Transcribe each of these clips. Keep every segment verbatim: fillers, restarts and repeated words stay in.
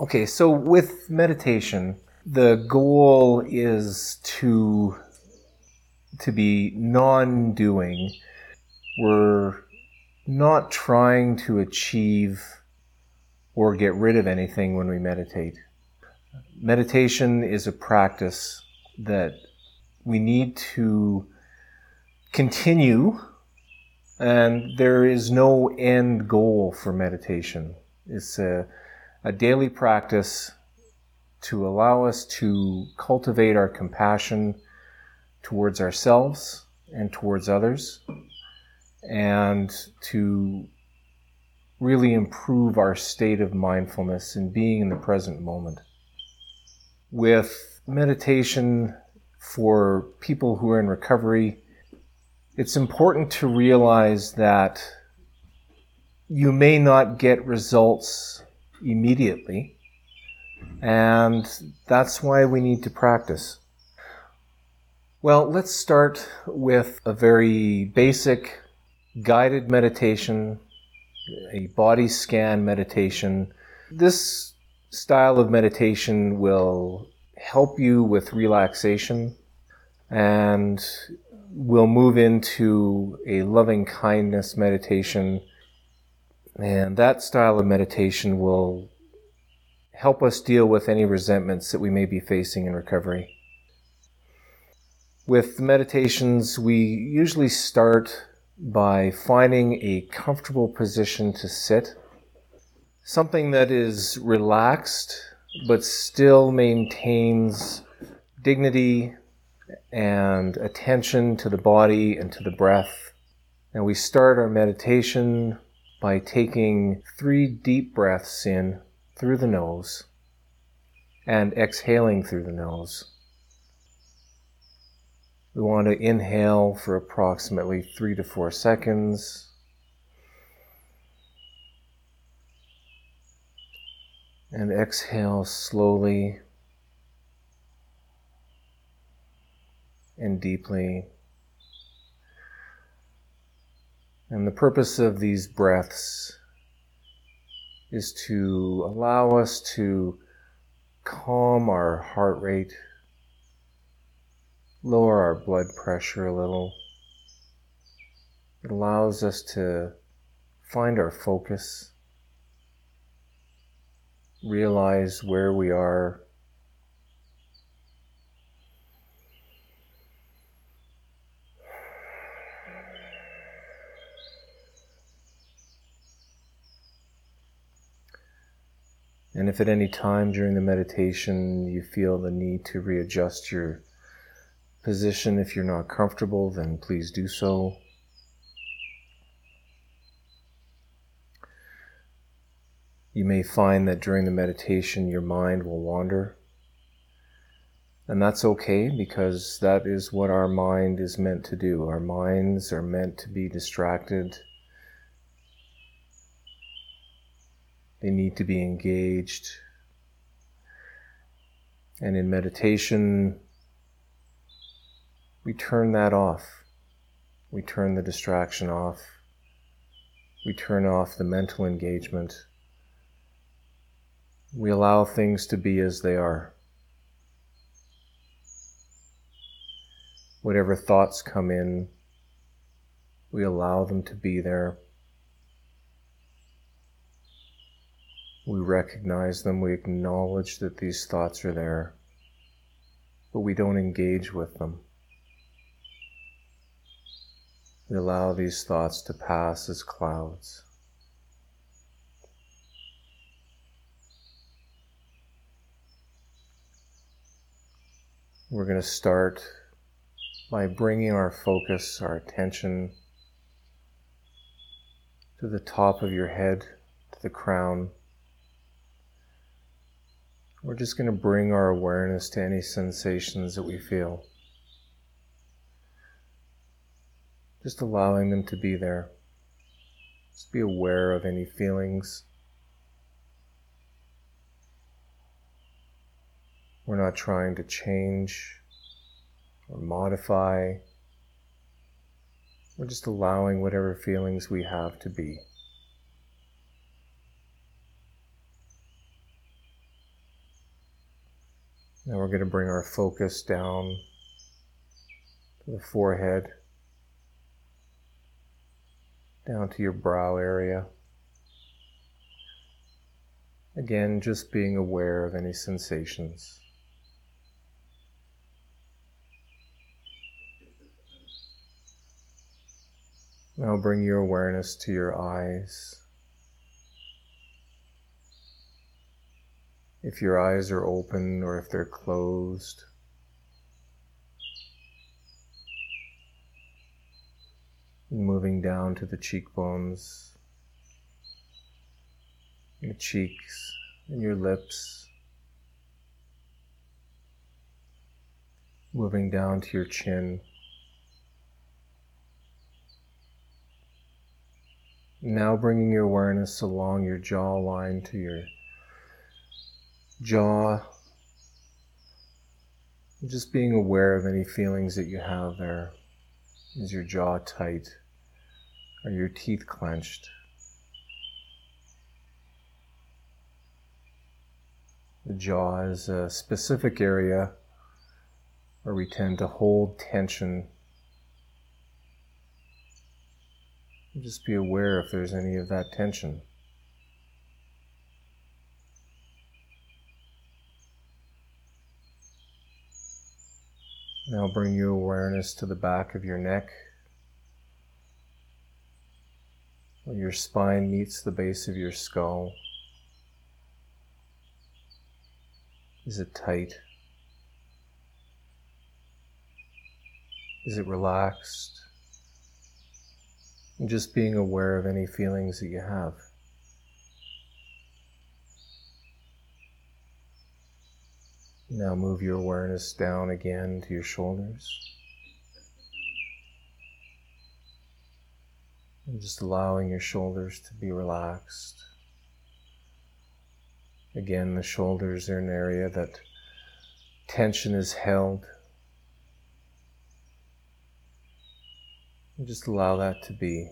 Okay, so with meditation, the goal is to to be non-doing. We're not trying to achieve or get rid of anything when we meditate. Meditation is a practice that we need to continue, and there is no end goal for meditation. It's a, a daily practice to allow us to cultivate our compassion towards ourselves and towards others, and to really improve our state of mindfulness and being in the present moment. With meditation for people who are in recovery, it's important to realize that you may not get results immediately, and that's why we need to practice. Well, let's start with a very basic guided meditation, a body scan meditation. This style of meditation will help you with relaxation, and we'll move into a loving kindness meditation, and that style of meditation will help us deal with any resentments that we may be facing in recovery. With meditations, we usually start by finding a comfortable position to sit, something that is relaxed but still maintains dignity and attention to the body and to the breath. And we start our meditation by taking three deep breaths in through the nose and exhaling through the nose. We want to inhale for approximately three to four seconds. And exhale slowly and deeply. And the purpose of these breaths is to allow us to calm our heart rate, lower our blood pressure a little. It allows us to find our focus, realize where we are. And if at any time during the meditation you feel the need to readjust your position, if you're not comfortable, then please do so. You may find that during the meditation your mind will wander, and that's okay, because that is what our mind is meant to do. Our minds are meant to be distracted. They need to be engaged. And in meditation, we turn that off. We turn the distraction off. We turn off the mental engagement. We allow things to be as they are. Whatever thoughts come in, we allow them to be there. We recognize them. We acknowledge that these thoughts are there, but we don't engage with them. We allow these thoughts to pass as clouds. We're going to start by bringing our focus, our attention, to the top of your head, to the crown. We're just going to bring our awareness to any sensations that we feel, just allowing them to be there. Just be aware of any feelings. We're not trying to change or modify. We're just allowing whatever feelings we have to be. Now we're going to bring our focus down to the forehead, down to your brow area. Again, just being aware of any sensations. Now bring your awareness to your eyes. If your eyes are open or if they're closed. Moving down to the cheekbones, your cheeks, and your lips. Moving down to your chin. Now bringing your awareness along your jawline to your jaw. Just being aware of any feelings that you have there. Is your jaw tight? Are your teeth clenched? The jaw is a specific area where we tend to hold tension. Just be aware if there's any of that tension. Now bring your awareness to the back of your neck, where your spine meets the base of your skull. Is it tight? Is it relaxed? And just being aware of any feelings that you have. Now move your awareness down again to your shoulders. And just allowing your shoulders to be relaxed. Again, the shoulders are an area that tension is held. And just allow that to be.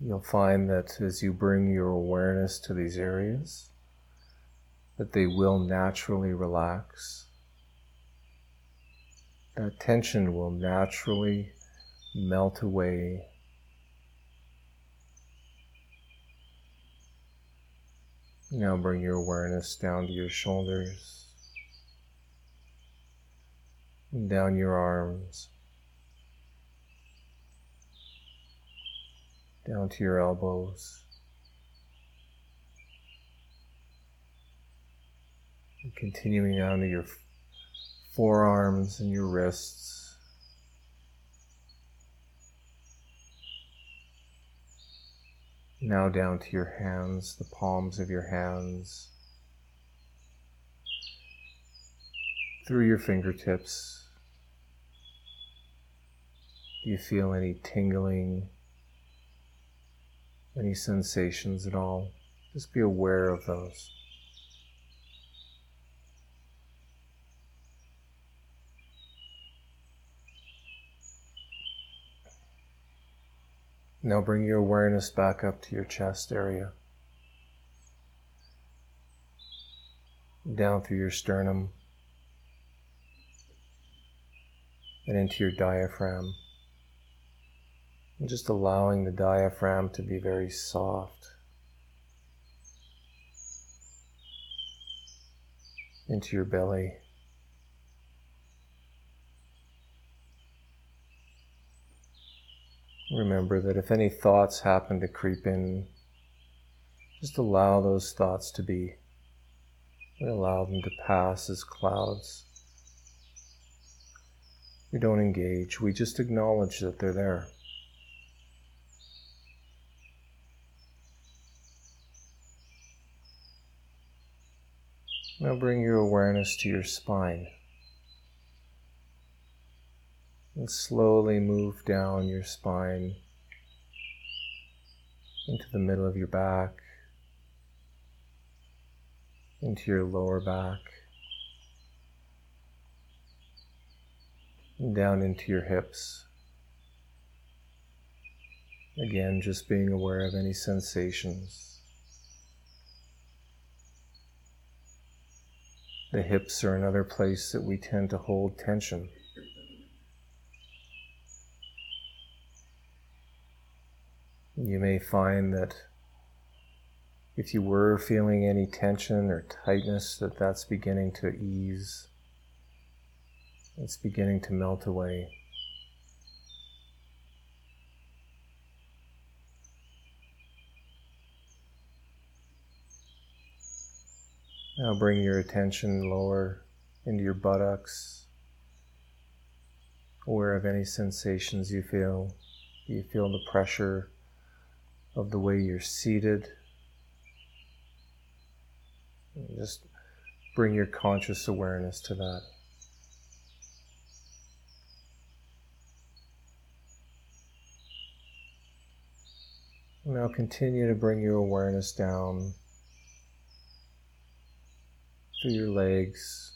You'll find that as you bring your awareness to these areas, that they will naturally relax. That tension will naturally melt away. Now bring your awareness down to your shoulders, and down your arms, down to your elbows. Continuing down to your forearms and your wrists. Now down to your hands, the palms of your hands. Through your fingertips. Do you feel any tingling? Any sensations at all? Just be aware of those. Now bring your awareness back up to your chest area, down through your sternum, and into your diaphragm. And just allowing the diaphragm to be very soft. Into your belly. Remember that if any thoughts happen to creep in, just allow those thoughts to be. We allow them to pass as clouds. We don't engage, we just acknowledge that they're there. Now bring your awareness to your spine. And slowly move down your spine into the middle of your back, into your lower back, and down into your hips. Again, just being aware of any sensations. The hips are another place that we tend to hold tension. You may find that if you were feeling any tension or tightness, that that's beginning to ease. It's beginning to melt away. Now bring your attention lower into your buttocks, aware of any sensations you feel. Do you feel the pressure of the way you're seated? Just bring your conscious awareness to that. Now continue to bring your awareness down through your legs,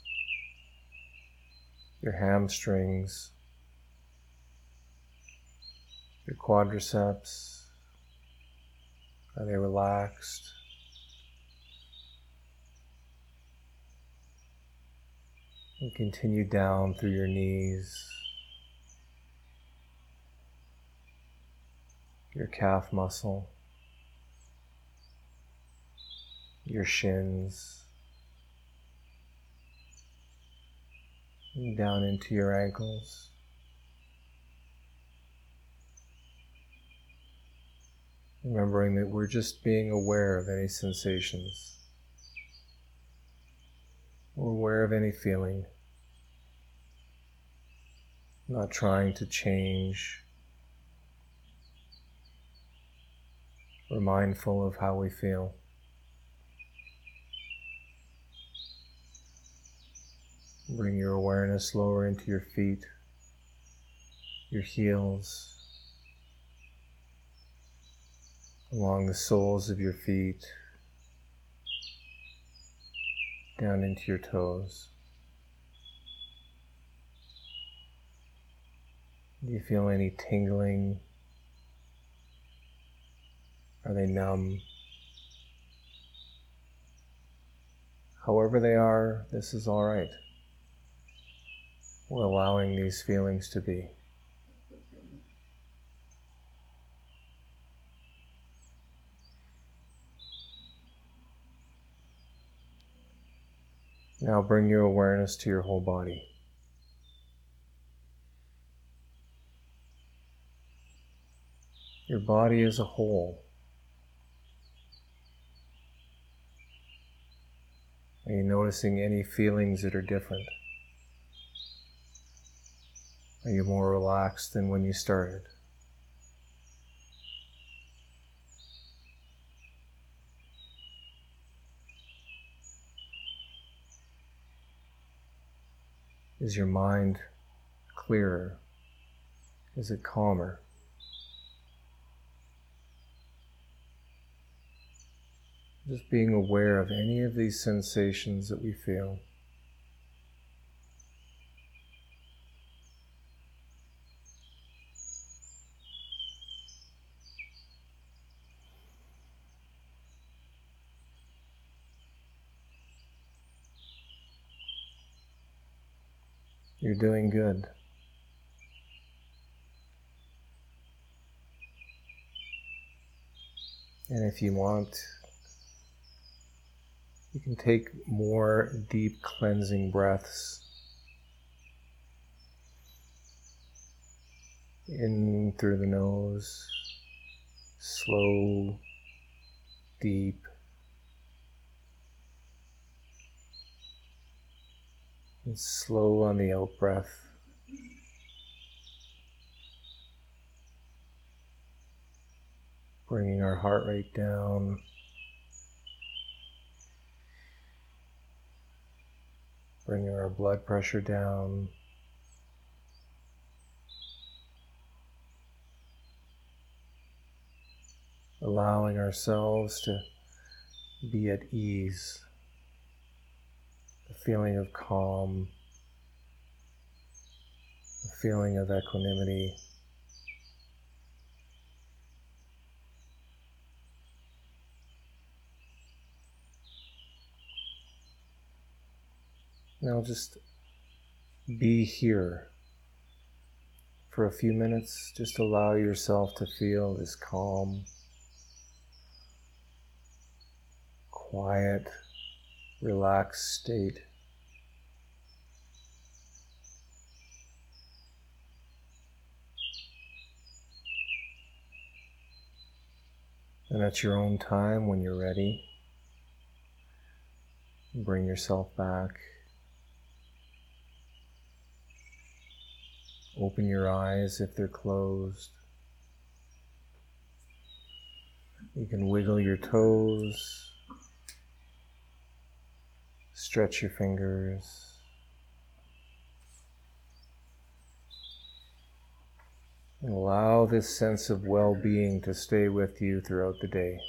your hamstrings, your quadriceps. Are they relaxed? And continue down through your knees, your calf muscle, your shins, down into your ankles, remembering that we're just being aware of any sensations. We're aware of any feeling, not trying to change. We're mindful of how we feel. Bring your awareness lower into your feet, your heels, along the soles of your feet, down into your toes. Do you feel any tingling? Are they numb? However they are, this is all right. We're allowing these feelings to be. Now bring your awareness to your whole body. Your body as a whole. Are you noticing any feelings that are different? Are you more relaxed than when you started? Is your mind clearer? Is it calmer? Just being aware of any of these sensations that we feel. You're doing good. And if you want, you can take more deep cleansing breaths in through the nose, slow, deep. And slow on the out breath. Bringing our heart rate down. Bringing our blood pressure down. Allowing ourselves to be at ease. A feeling of calm, a feeling of equanimity. Now just be here for a few minutes. Just allow yourself to feel this calm, quiet, relaxed state. And at your own time, when you're ready, bring yourself back. Open your eyes if they're closed. You can wiggle your toes, stretch your fingers. And allow this sense of well-being to stay with you throughout the day.